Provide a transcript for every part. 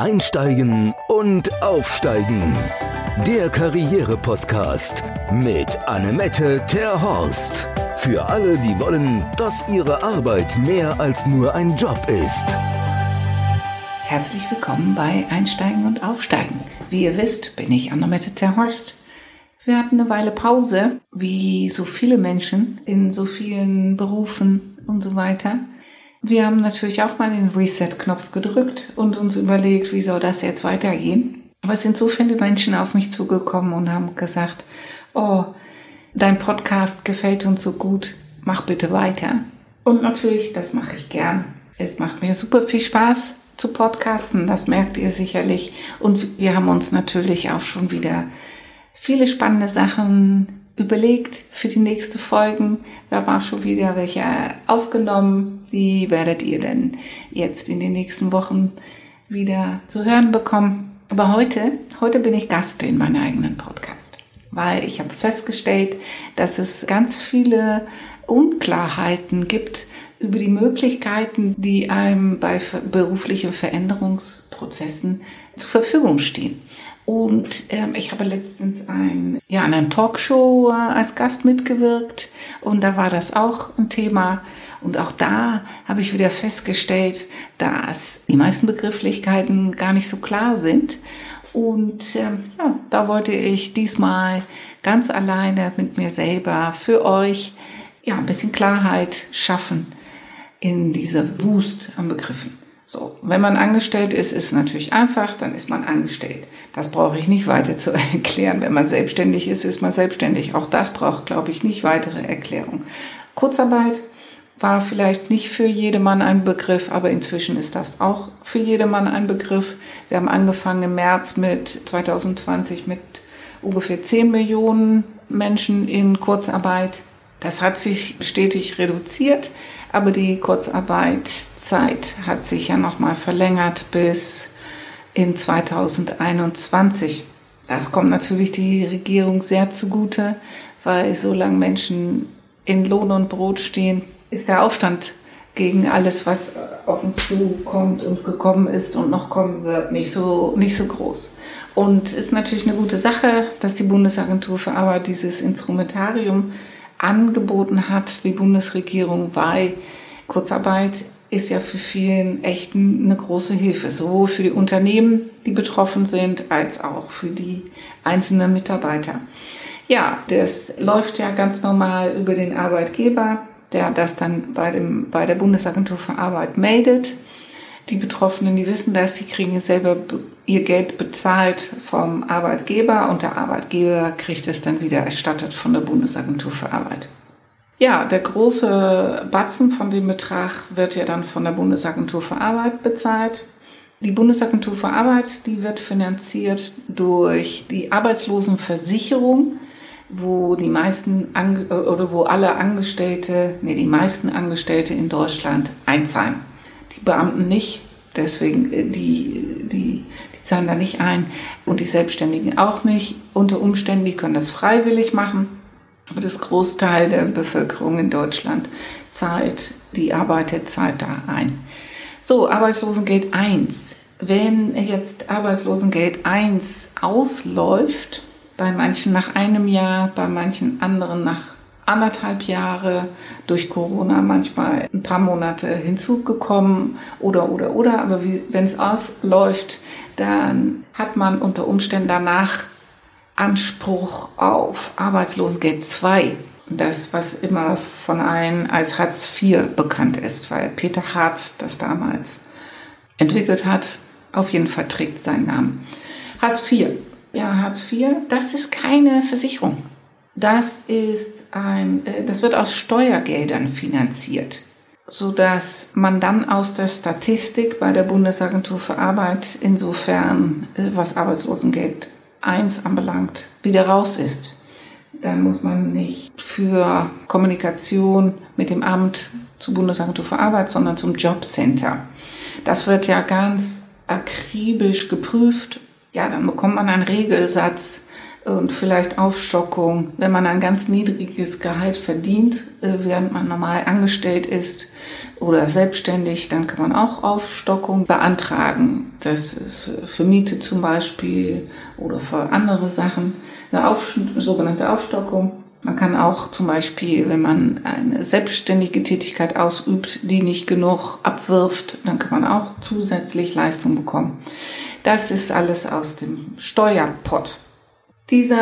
Einsteigen und Aufsteigen. Der Karriere-Podcast mit Annemette Terhorst. Für alle, die wollen, dass ihre Arbeit mehr als nur ein Job ist. Herzlich willkommen bei Einsteigen und Aufsteigen. Wie ihr wisst, bin ich Annemette Terhorst. Wir hatten eine Weile Pause, wie so viele Menschen in so vielen Berufen und so weiter. Wir haben natürlich auch mal den Reset-Knopf gedrückt und uns überlegt, wie soll das jetzt weitergehen. Aber es sind so viele Menschen auf mich zugekommen und haben gesagt, oh, dein Podcast gefällt uns so gut, mach bitte weiter. Und natürlich, das mache ich gern. Es macht mir super viel Spaß zu podcasten, das merkt ihr sicherlich. Und wir haben uns natürlich auch schon wieder viele spannende Sachen überlegt für die nächsten Folgen. Wir haben auch schon wieder welche aufgenommen. Die werdet ihr dann jetzt in den nächsten Wochen wieder zu hören bekommen. Aber heute bin ich Gast in meinem eigenen Podcast, weil ich habe festgestellt, dass es ganz viele Unklarheiten gibt über die Möglichkeiten, die einem bei beruflichen Veränderungsprozessen zur Verfügung stehen. Und ich habe letztens an einer Talkshow als Gast mitgewirkt und da war das auch ein Thema. Und auch da habe ich wieder festgestellt, dass die meisten Begrifflichkeiten gar nicht so klar sind. Und da wollte ich diesmal ganz alleine mit mir selber für euch ein bisschen Klarheit schaffen in dieser Wust an Begriffen. So, wenn man angestellt ist, ist es natürlich einfach, dann ist man angestellt. Das brauche ich nicht weiter zu erklären. Wenn man selbstständig ist, ist man selbstständig. Auch das braucht, glaube ich, nicht weitere Erklärung. Kurzarbeit war vielleicht nicht für jedermann ein Begriff, aber inzwischen ist das auch für jedermann ein Begriff. Wir haben angefangen im März 2020 mit ungefähr 10 Millionen Menschen in Kurzarbeit. Das hat sich stetig reduziert, aber die Kurzarbeitszeit hat sich ja nochmal verlängert bis in 2021. Das kommt natürlich die Regierung sehr zugute, weil solange Menschen in Lohn und Brot stehen, ist der Aufstand gegen alles, was auf uns zukommt und gekommen ist und noch kommen wird, nicht so groß. Und ist natürlich eine gute Sache, dass die Bundesagentur für Arbeit dieses Instrumentarium angeboten hat, die Bundesregierung, weil Kurzarbeit ist ja für vielen echt eine große Hilfe, sowohl für die Unternehmen, die betroffen sind, als auch für die einzelnen Mitarbeiter. Ja, das läuft ja ganz normal über den Arbeitgeber, der das dann bei der Bundesagentur für Arbeit meldet. Die Betroffenen, die wissen das, sie kriegen selber ihr Geld bezahlt vom Arbeitgeber und der Arbeitgeber kriegt es dann wieder erstattet von der Bundesagentur für Arbeit. Ja, der große Batzen von dem Betrag wird ja dann von der Bundesagentur für Arbeit bezahlt. Die Bundesagentur für Arbeit, die wird finanziert durch die Arbeitslosenversicherung, die meisten Angestellte in Deutschland einzahlen. Die Beamten nicht, deswegen die zahlen da nicht ein und die Selbstständigen auch nicht. Unter Umständen, die können das freiwillig machen, aber das Großteil der Bevölkerung in Deutschland zahlt da ein. So, Arbeitslosengeld 1. Wenn jetzt Arbeitslosengeld 1 ausläuft, bei manchen nach einem Jahr, bei manchen anderen nach 1,5 Jahre, durch Corona manchmal ein paar Monate hinzugekommen oder. Aber wenn es ausläuft, dann hat man unter Umständen danach Anspruch auf Arbeitslosengeld 2. Das, was immer von allen als Hartz IV bekannt ist, weil Peter Hartz das damals entwickelt hat. Auf jeden Fall trägt seinen Namen. Hartz IV. Ja, Hartz IV, das ist keine Versicherung. Das wird aus Steuergeldern finanziert, sodass man dann aus der Statistik bei der Bundesagentur für Arbeit insofern, was Arbeitslosengeld 1 anbelangt, wieder raus ist. Dann muss man nicht für Kommunikation mit dem Amt zur Bundesagentur für Arbeit, sondern zum Jobcenter. Das wird ja ganz akribisch geprüft. Ja, dann bekommt man einen Regelsatz, und vielleicht Aufstockung. Wenn man ein ganz niedriges Gehalt verdient, während man normal angestellt ist oder selbstständig, dann kann man auch Aufstockung beantragen. Das ist für Miete zum Beispiel oder für andere Sachen, eine sogenannte Aufstockung. Man kann auch zum Beispiel, wenn man eine selbstständige Tätigkeit ausübt, die nicht genug abwirft, dann kann man auch zusätzlich Leistung bekommen. Das ist alles aus dem Steuerpott. Wenn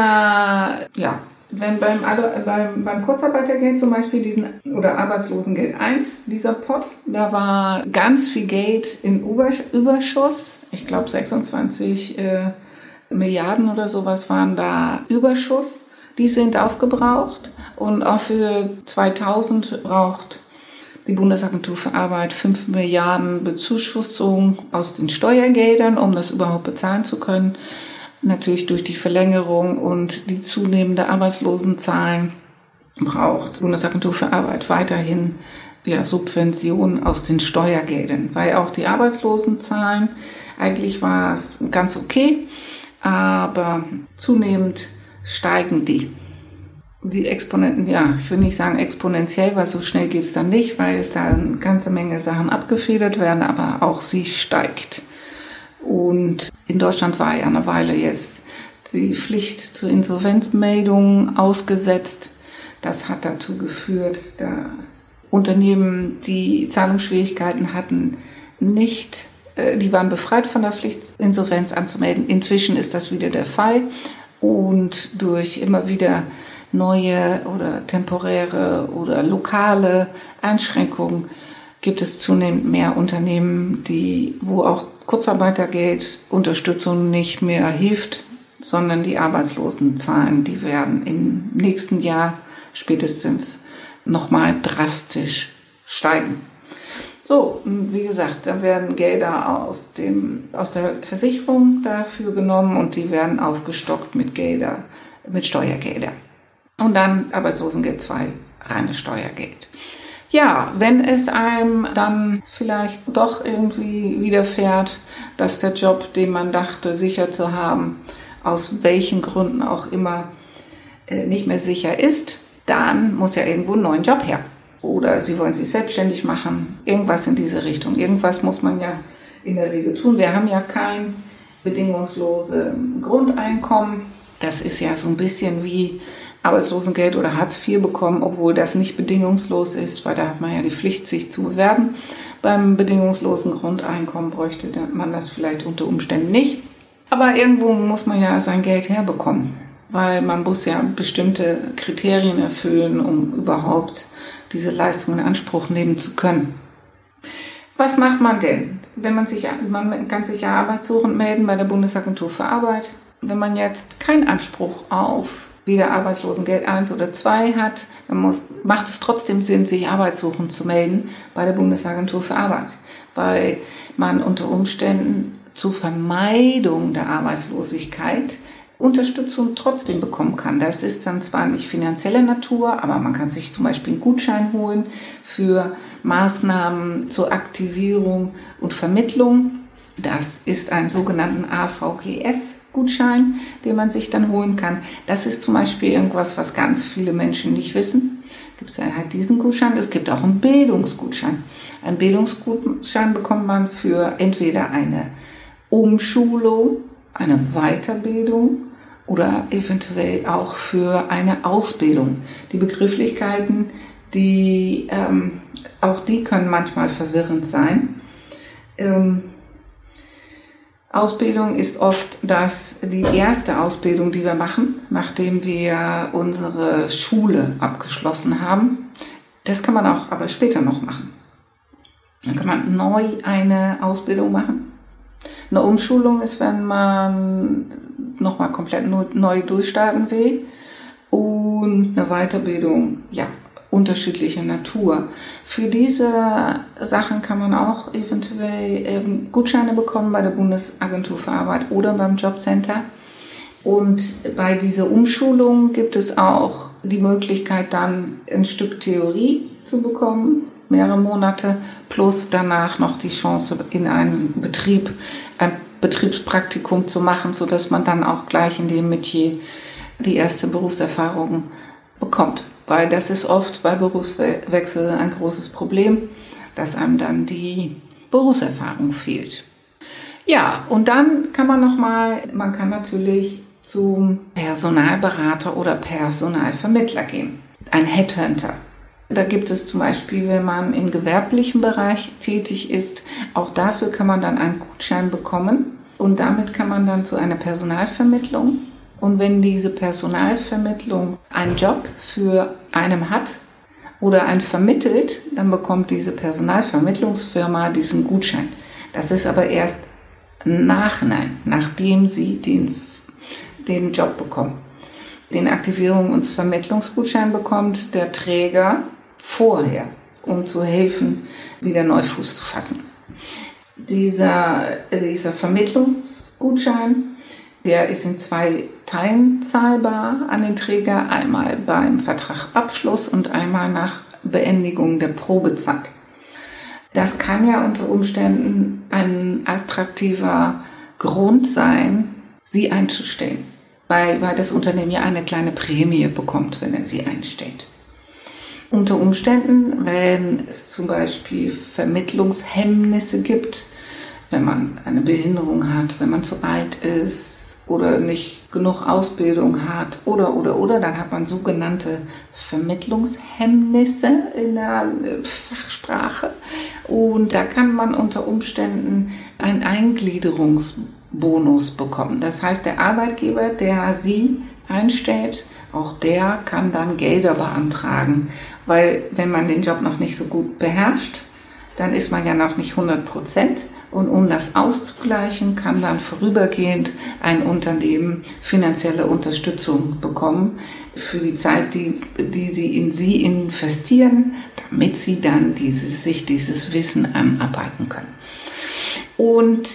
beim Kurzarbeitergeld zum Beispiel oder Arbeitslosengeld 1, dieser Pott, da war ganz viel Geld in Überschuss. Ich glaube 26 Milliarden oder sowas waren da Überschuss. Die sind aufgebraucht und auch für 2000 braucht die Bundesagentur für Arbeit 5 Milliarden Bezuschussung aus den Steuergeldern, um das überhaupt bezahlen zu können. Natürlich durch die Verlängerung und die zunehmende Arbeitslosenzahlen braucht die Bundesagentur für Arbeit weiterhin Subventionen aus den Steuergeldern, weil auch die Arbeitslosenzahlen, eigentlich war es ganz okay, aber zunehmend steigen die Exponenten, ich will nicht sagen exponentiell, weil so schnell geht es dann nicht, weil es da eine ganze Menge Sachen abgefedert werden, aber auch sie steigt. Und in Deutschland war ja eine Weile jetzt die Pflicht zur Insolvenzmeldung ausgesetzt. Das hat dazu geführt, dass Unternehmen, die Zahlungsschwierigkeiten hatten, die waren befreit von der Pflicht, Insolvenz anzumelden. Inzwischen ist das wieder der Fall. Und durch immer wieder neue oder temporäre oder lokale Einschränkungen gibt es zunehmend mehr Unternehmen, wo auch Kurzarbeitergeld, Unterstützung nicht mehr hilft, sondern die Arbeitslosenzahlen, die werden im nächsten Jahr spätestens nochmal drastisch steigen. So, wie gesagt, da werden Gelder aus der Versicherung dafür genommen und die werden aufgestockt mit Steuergeldern. Und dann Arbeitslosengeld 2, reines Steuergeld. Ja, wenn es einem dann vielleicht doch irgendwie widerfährt, dass der Job, den man dachte, sicher zu haben, aus welchen Gründen auch immer nicht mehr sicher ist, dann muss ja irgendwo ein neuer Job her. Oder sie wollen sich selbstständig machen, irgendwas in diese Richtung. Irgendwas muss man ja in der Regel tun. Wir haben ja kein bedingungsloses Grundeinkommen. Das ist ja so ein bisschen wie Arbeitslosengeld oder Hartz IV bekommen, obwohl das nicht bedingungslos ist, weil da hat man ja die Pflicht, sich zu bewerben. Beim bedingungslosen Grundeinkommen bräuchte man das vielleicht unter Umständen nicht. Aber irgendwo muss man ja sein Geld herbekommen, weil man muss ja bestimmte Kriterien erfüllen, um überhaupt diese Leistung in Anspruch nehmen zu können. Was macht man denn? Man kann sich ja arbeitssuchend melden bei der Bundesagentur für Arbeit. Wenn man jetzt keinen Anspruch auf weder Arbeitslosengeld 1 oder 2 hat, dann macht es trotzdem Sinn, sich arbeitssuchend zu melden bei der Bundesagentur für Arbeit, weil man unter Umständen zur Vermeidung der Arbeitslosigkeit Unterstützung trotzdem bekommen kann. Das ist dann zwar nicht finanzielle Natur, aber man kann sich zum Beispiel einen Gutschein holen für Maßnahmen zur Aktivierung und Vermittlung. Das ist ein sogenannten AVGS-Gutschein, den man sich dann holen kann. Das ist zum Beispiel irgendwas, was ganz viele Menschen nicht wissen. Gibt es ja halt diesen Gutschein. Es gibt auch einen Bildungsgutschein. Einen Bildungsgutschein bekommt man für entweder eine Umschulung, eine Weiterbildung oder eventuell auch für eine Ausbildung. Die Begrifflichkeiten, auch die können manchmal verwirrend sein. Ausbildung ist oft die erste Ausbildung, die wir machen, nachdem wir unsere Schule abgeschlossen haben. Das kann man auch aber später noch machen. Dann kann man neu eine Ausbildung machen. Eine Umschulung ist, wenn man nochmal komplett neu durchstarten will. Und eine Weiterbildung, unterschiedlicher Natur. Für diese Sachen kann man auch eventuell Gutscheine bekommen bei der Bundesagentur für Arbeit oder beim Jobcenter. Und bei dieser Umschulung gibt es auch die Möglichkeit, dann ein Stück Theorie zu bekommen, mehrere Monate, plus danach noch die Chance, in einem Betrieb ein Betriebspraktikum zu machen, sodass man dann auch gleich in dem Metier die erste Berufserfahrung bekommt. Weil das ist oft bei Berufswechsel ein großes Problem, dass einem dann die Berufserfahrung fehlt. Ja, und dann kann man nochmal, man kann natürlich zum Personalberater oder Personalvermittler gehen. Ein Headhunter. Da gibt es zum Beispiel, wenn man im gewerblichen Bereich tätig ist, auch dafür kann man dann einen Gutschein bekommen und damit kann man dann zu einer Personalvermittlung. Und wenn diese Personalvermittlung einen Job für einen hat oder einen vermittelt, dann bekommt diese Personalvermittlungsfirma diesen Gutschein. Das ist aber erst im Nachhinein, nachdem sie den Job bekommen. Den Aktivierung- und Vermittlungsgutschein bekommt der Träger vorher, um zu helfen, wieder neu Fuß zu fassen. Dieser Vermittlungsgutschein, der ist in 2 Teilen zahlbar an den Träger, einmal beim Vertragsabschluss und einmal nach Beendigung der Probezeit. Das kann ja unter Umständen ein attraktiver Grund sein, sie einzustellen, weil das Unternehmen ja eine kleine Prämie bekommt, wenn er sie einstellt. Unter Umständen, wenn es zum Beispiel Vermittlungshemmnisse gibt, wenn man eine Behinderung hat, wenn man zu alt ist oder nicht genug Ausbildung hat oder, dann hat man sogenannte Vermittlungshemmnisse in der Fachsprache. Und da kann man unter Umständen einen Eingliederungsbonus bekommen. Das heißt, der Arbeitgeber, der sie einstellt, auch der kann dann Gelder beantragen, weil wenn man den Job noch nicht so gut beherrscht, dann ist man ja noch nicht 100%. Und um das auszugleichen, kann dann vorübergehend ein Unternehmen finanzielle Unterstützung bekommen für die Zeit, die sie in investieren, damit sie dann sich dieses Wissen anarbeiten können. Und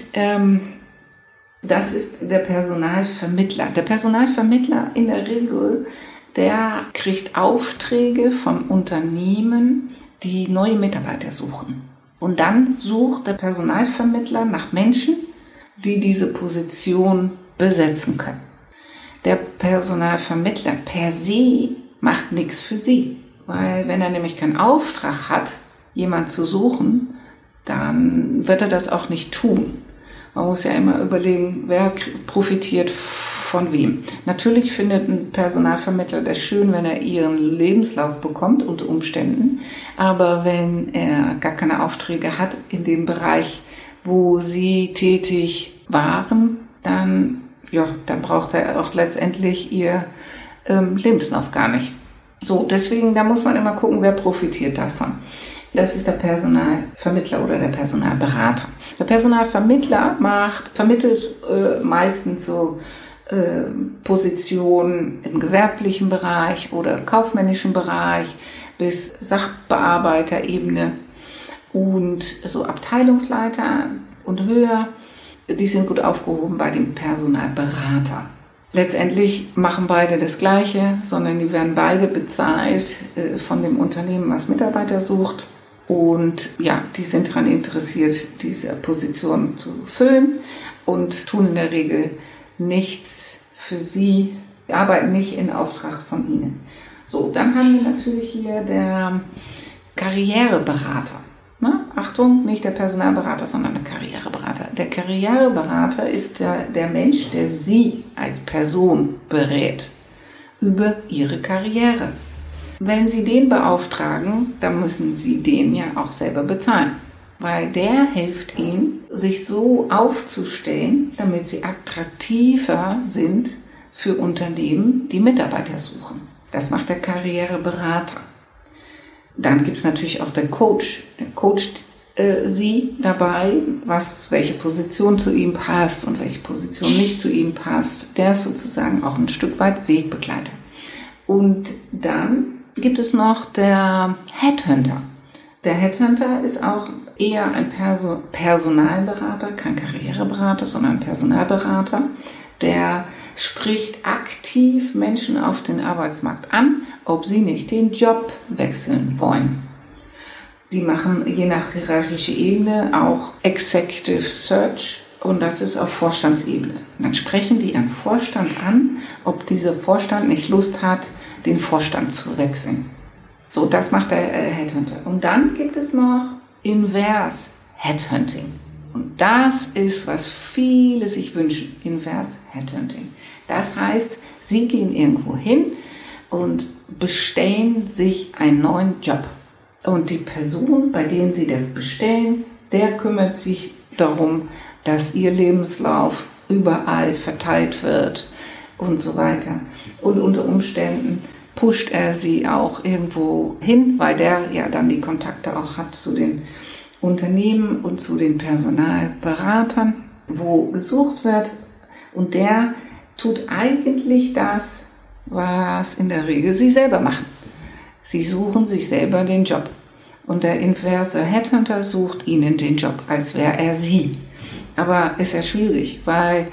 das ist der Personalvermittler. Der Personalvermittler in der Regel, der kriegt Aufträge von Unternehmen, die neue Mitarbeiter suchen. Und dann sucht der Personalvermittler nach Menschen, die diese Position besetzen können. Der Personalvermittler per se macht nichts für sie, weil wenn er nämlich keinen Auftrag hat, jemanden zu suchen, dann wird er das auch nicht tun. Man muss ja immer überlegen, wer profitiert von wem. Natürlich findet ein Personalvermittler das schön, wenn er ihren Lebenslauf bekommt unter Umständen. Aber wenn er gar keine Aufträge hat in dem Bereich, wo sie tätig waren, dann braucht er auch letztendlich ihr Lebenslauf gar nicht. So, deswegen, da muss man immer gucken, wer profitiert davon. Das ist der Personalvermittler oder der Personalberater. Der Personalvermittler vermittelt meistens so Positionen im gewerblichen Bereich oder kaufmännischen Bereich bis Sachbearbeiterebene und so Abteilungsleiter und höher. Die sind gut aufgehoben bei dem Personalberater. Letztendlich machen beide das Gleiche, sondern die werden beide bezahlt von dem Unternehmen, was Mitarbeiter sucht. Und ja, die sind daran interessiert, diese Position zu füllen und tun in der Regel nichts für sie, die arbeiten nicht in Auftrag von ihnen. So, dann haben wir natürlich hier der Karriereberater. Na, Achtung, nicht der Personalberater, sondern der Karriereberater. Der Karriereberater ist der Mensch, der Sie als Person berät über Ihre Karriere. Wenn Sie den beauftragen, dann müssen Sie den ja auch selber bezahlen, weil der hilft Ihnen, sich so aufzustellen, damit Sie attraktiver sind für Unternehmen, die Mitarbeiter suchen. Das macht der Karriereberater. Dann gibt es natürlich auch den Coach. Der coacht Sie dabei, welche Position zu ihm passt und welche Position nicht zu ihm passt. Der ist sozusagen auch ein Stück weit Wegbegleiter. Und dann gibt es noch der Headhunter. Der Headhunter ist auch eher ein Personalberater, kein Karriereberater, sondern ein Personalberater. Der spricht aktiv Menschen auf den Arbeitsmarkt an, ob sie nicht den Job wechseln wollen. Die machen je nach hierarchischer Ebene auch Executive Search und das ist auf Vorstandsebene. Und dann sprechen die am Vorstand an, ob dieser Vorstand nicht Lust hat, den Vorstand zu wechseln. So, das macht der Headhunter. Und dann gibt es noch Invers Headhunting. Und das ist, was viele sich wünschen, Invers Headhunting. Das heißt, sie gehen irgendwo hin und bestellen sich einen neuen Job. Und die Person, bei denen sie das bestellen, der kümmert sich darum, dass ihr Lebenslauf überall verteilt wird und so weiter. Und unter Umständen pusht er sie auch irgendwo hin, weil der ja dann die Kontakte auch hat zu den Unternehmen und zu den Personalberatern, wo gesucht wird. Und der tut eigentlich das, was in der Regel sie selber machen. Sie suchen sich selber den Job. Und der inverse Headhunter sucht ihnen den Job, als wäre er sie. Aber ist ja schwierig, weil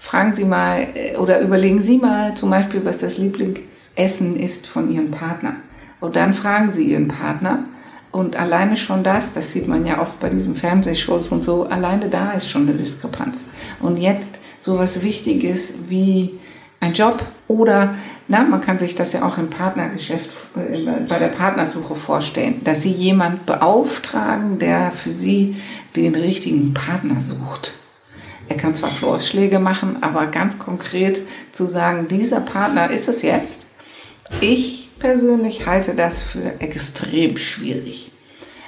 fragen Sie mal oder überlegen Sie mal zum Beispiel, was das Lieblingsessen ist von Ihrem Partner. Und dann fragen Sie Ihren Partner und alleine schon das sieht man ja oft bei diesen Fernsehshows und so, alleine da ist schon eine Diskrepanz. Und jetzt sowas Wichtiges wie ein Job oder, man kann sich das ja auch im Partnergeschäft, bei der Partnersuche vorstellen, dass Sie jemanden beauftragen, der für Sie den richtigen Partner sucht. Er kann zwar Vorschläge machen, aber ganz konkret zu sagen, dieser Partner ist es jetzt. Ich persönlich halte das für extrem schwierig.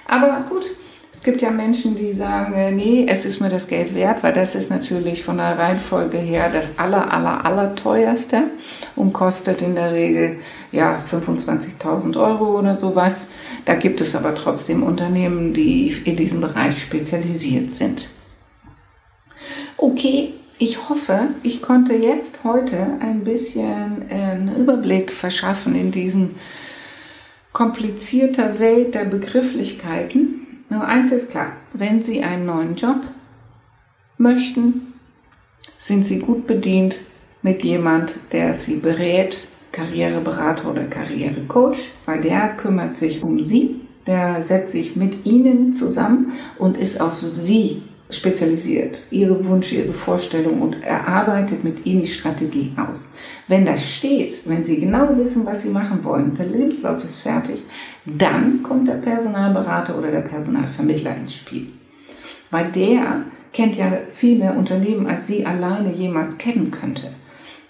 Aber gut, es gibt ja Menschen, die sagen, nee, es ist mir das Geld wert, weil das ist natürlich von der Reihenfolge her das aller teuerste und kostet in der Regel 25.000 € oder sowas. Da gibt es aber trotzdem Unternehmen, die in diesem Bereich spezialisiert sind. Okay, ich hoffe, ich konnte jetzt heute ein bisschen einen Überblick verschaffen in diesen komplizierter Welt der Begrifflichkeiten. Nur eins ist klar, wenn Sie einen neuen Job möchten, sind Sie gut bedient mit jemand, der Sie berät, Karriereberater oder Karrierecoach, weil der kümmert sich um Sie, der setzt sich mit Ihnen zusammen und ist auf Sie spezialisiert, Ihre Wünsche, Ihre Vorstellungen und erarbeitet mit Ihnen die Strategie aus. Wenn das steht, wenn Sie genau wissen, was Sie machen wollen, der Lebenslauf ist fertig, dann kommt der Personalberater oder der Personalvermittler ins Spiel. Weil der kennt ja viel mehr Unternehmen, als Sie alleine jemals kennen könnte.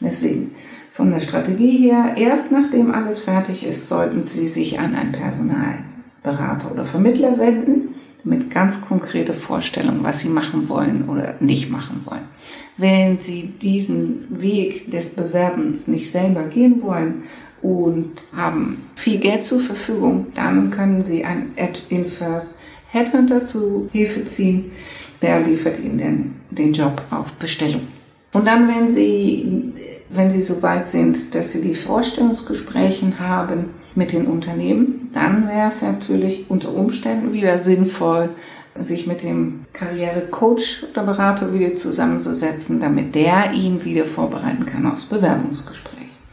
Deswegen, von der Strategie her, erst nachdem alles fertig ist, sollten Sie sich an einen Personalberater oder Vermittler wenden, mit ganz konkrete Vorstellungen, was Sie machen wollen oder nicht machen wollen. Wenn Sie diesen Weg des Bewerbens nicht selber gehen wollen und haben viel Geld zur Verfügung, dann können Sie einen Inverse Headhunter zu Hilfe ziehen, der liefert Ihnen den Job auf Bestellung. Und dann, wenn Sie so weit sind, dass Sie die Vorstellungsgespräche haben mit den Unternehmen, dann wäre es natürlich unter Umständen wieder sinnvoll, sich mit dem Karrierecoach oder Berater wieder zusammenzusetzen, damit der ihn wieder vorbereiten kann aufs Bewerbungsgespräch.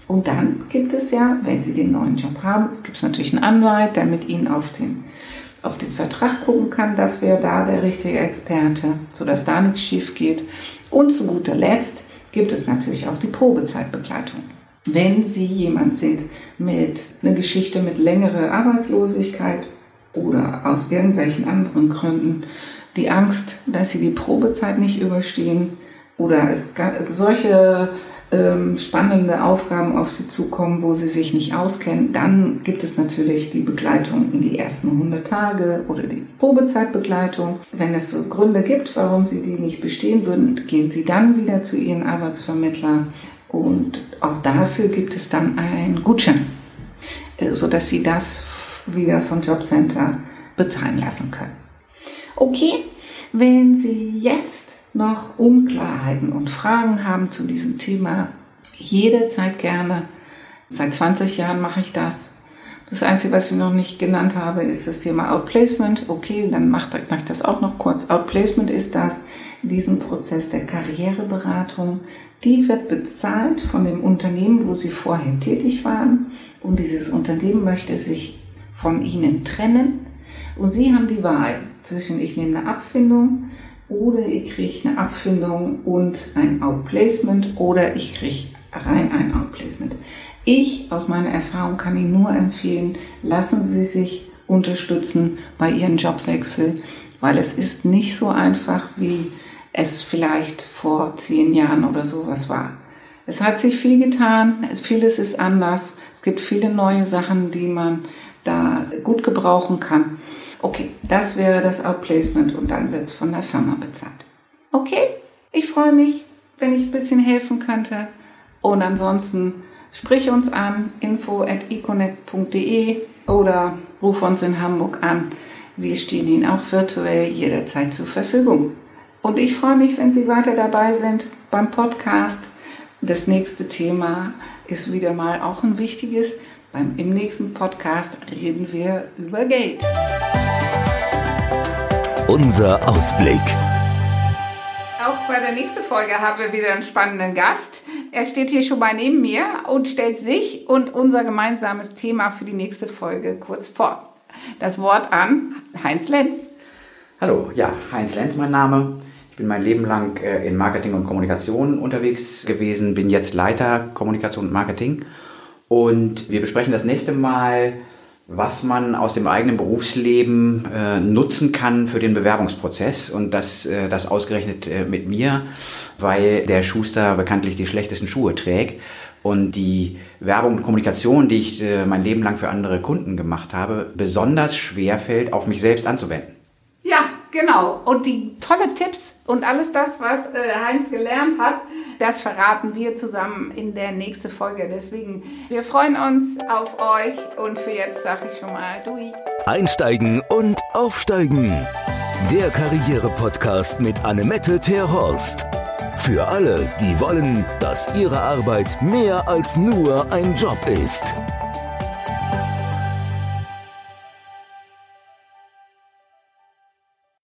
Und dann gibt es ja, wenn Sie den neuen Job haben, es gibt natürlich einen Anwalt, der mit Ihnen auf den Vertrag gucken kann, das wäre da der richtige Experte, sodass da nichts schief geht. Und zu guter Letzt gibt es natürlich auch die Probezeitbegleitung. Wenn Sie jemand sind mit einer Geschichte mit längerer Arbeitslosigkeit oder aus irgendwelchen anderen Gründen die Angst, dass Sie die Probezeit nicht überstehen oder es solche spannende Aufgaben auf Sie zukommen, wo Sie sich nicht auskennen, dann gibt es natürlich die Begleitung in die ersten 100 Tage oder die Probezeitbegleitung. Wenn es so Gründe gibt, warum Sie die nicht bestehen würden, gehen Sie dann wieder zu Ihren Arbeitsvermittler. Und auch dafür gibt es dann einen Gutschein, sodass Sie das wieder vom Jobcenter bezahlen lassen können. Okay, wenn Sie jetzt noch Unklarheiten und Fragen haben zu diesem Thema, jederzeit gerne. Seit 20 Jahren mache ich das. Das Einzige, was ich noch nicht genannt habe, ist das Thema Outplacement. Okay, dann mache ich das auch noch kurz. Outplacement ist das, diesen Prozess der Karriereberatung, die wird bezahlt von dem Unternehmen, wo Sie vorher tätig waren. Und dieses Unternehmen möchte sich von Ihnen trennen. Und Sie haben die Wahl. zwischen ich nehme eine Abfindung oder ich kriege eine Abfindung und ein Outplacement oder ich kriege rein ein Outplacement. Ich aus meiner Erfahrung kann Ihnen nur empfehlen, lassen Sie sich unterstützen bei Ihrem Jobwechsel, weil es ist nicht so einfach, wie es vielleicht vor 10 Jahren oder sowas war. Es hat sich viel getan, vieles ist anders, es gibt viele neue Sachen, die man da gut gebrauchen kann. Okay, das wäre das Outplacement und dann wird es von der Firma bezahlt. Okay, ich freue mich, wenn ich ein bisschen helfen könnte. Und ansonsten sprich uns an, info@econnect.de oder ruf uns in Hamburg an. Wir stehen Ihnen auch virtuell jederzeit zur Verfügung. Und ich freue mich, wenn Sie weiter dabei sind beim Podcast. Das nächste Thema ist wieder mal auch ein wichtiges. Im nächsten Podcast reden wir über Geld. Unser Ausblick. Auch bei der nächsten Folge haben wir wieder einen spannenden Gast. Er steht hier schon mal neben mir und stellt sich und unser gemeinsames Thema für die nächste Folge kurz vor. Das Wort an Heinz Lenz. Hallo, ja, Heinz Lenz mein Name. Ich bin mein Leben lang in Marketing und Kommunikation unterwegs gewesen, bin jetzt Leiter Kommunikation und Marketing. Und wir besprechen das nächste Mal, was man aus dem eigenen Berufsleben nutzen kann für den Bewerbungsprozess. Und das ausgerechnet mit mir, weil der Schuster bekanntlich die schlechtesten Schuhe trägt. Und die Werbung und Kommunikation, die ich mein Leben lang für andere Kunden gemacht habe, besonders schwer fällt, auf mich selbst anzuwenden. Ja, genau. Und die tolle Tipps und alles das, was Heinz gelernt hat, das verraten wir zusammen in der nächsten Folge. Deswegen, wir freuen uns auf euch und für jetzt sage ich schon mal Dui. Einsteigen und aufsteigen. Der Karriere-Podcast mit Annemette Terhorst. Für alle, die wollen, dass ihre Arbeit mehr als nur ein Job ist.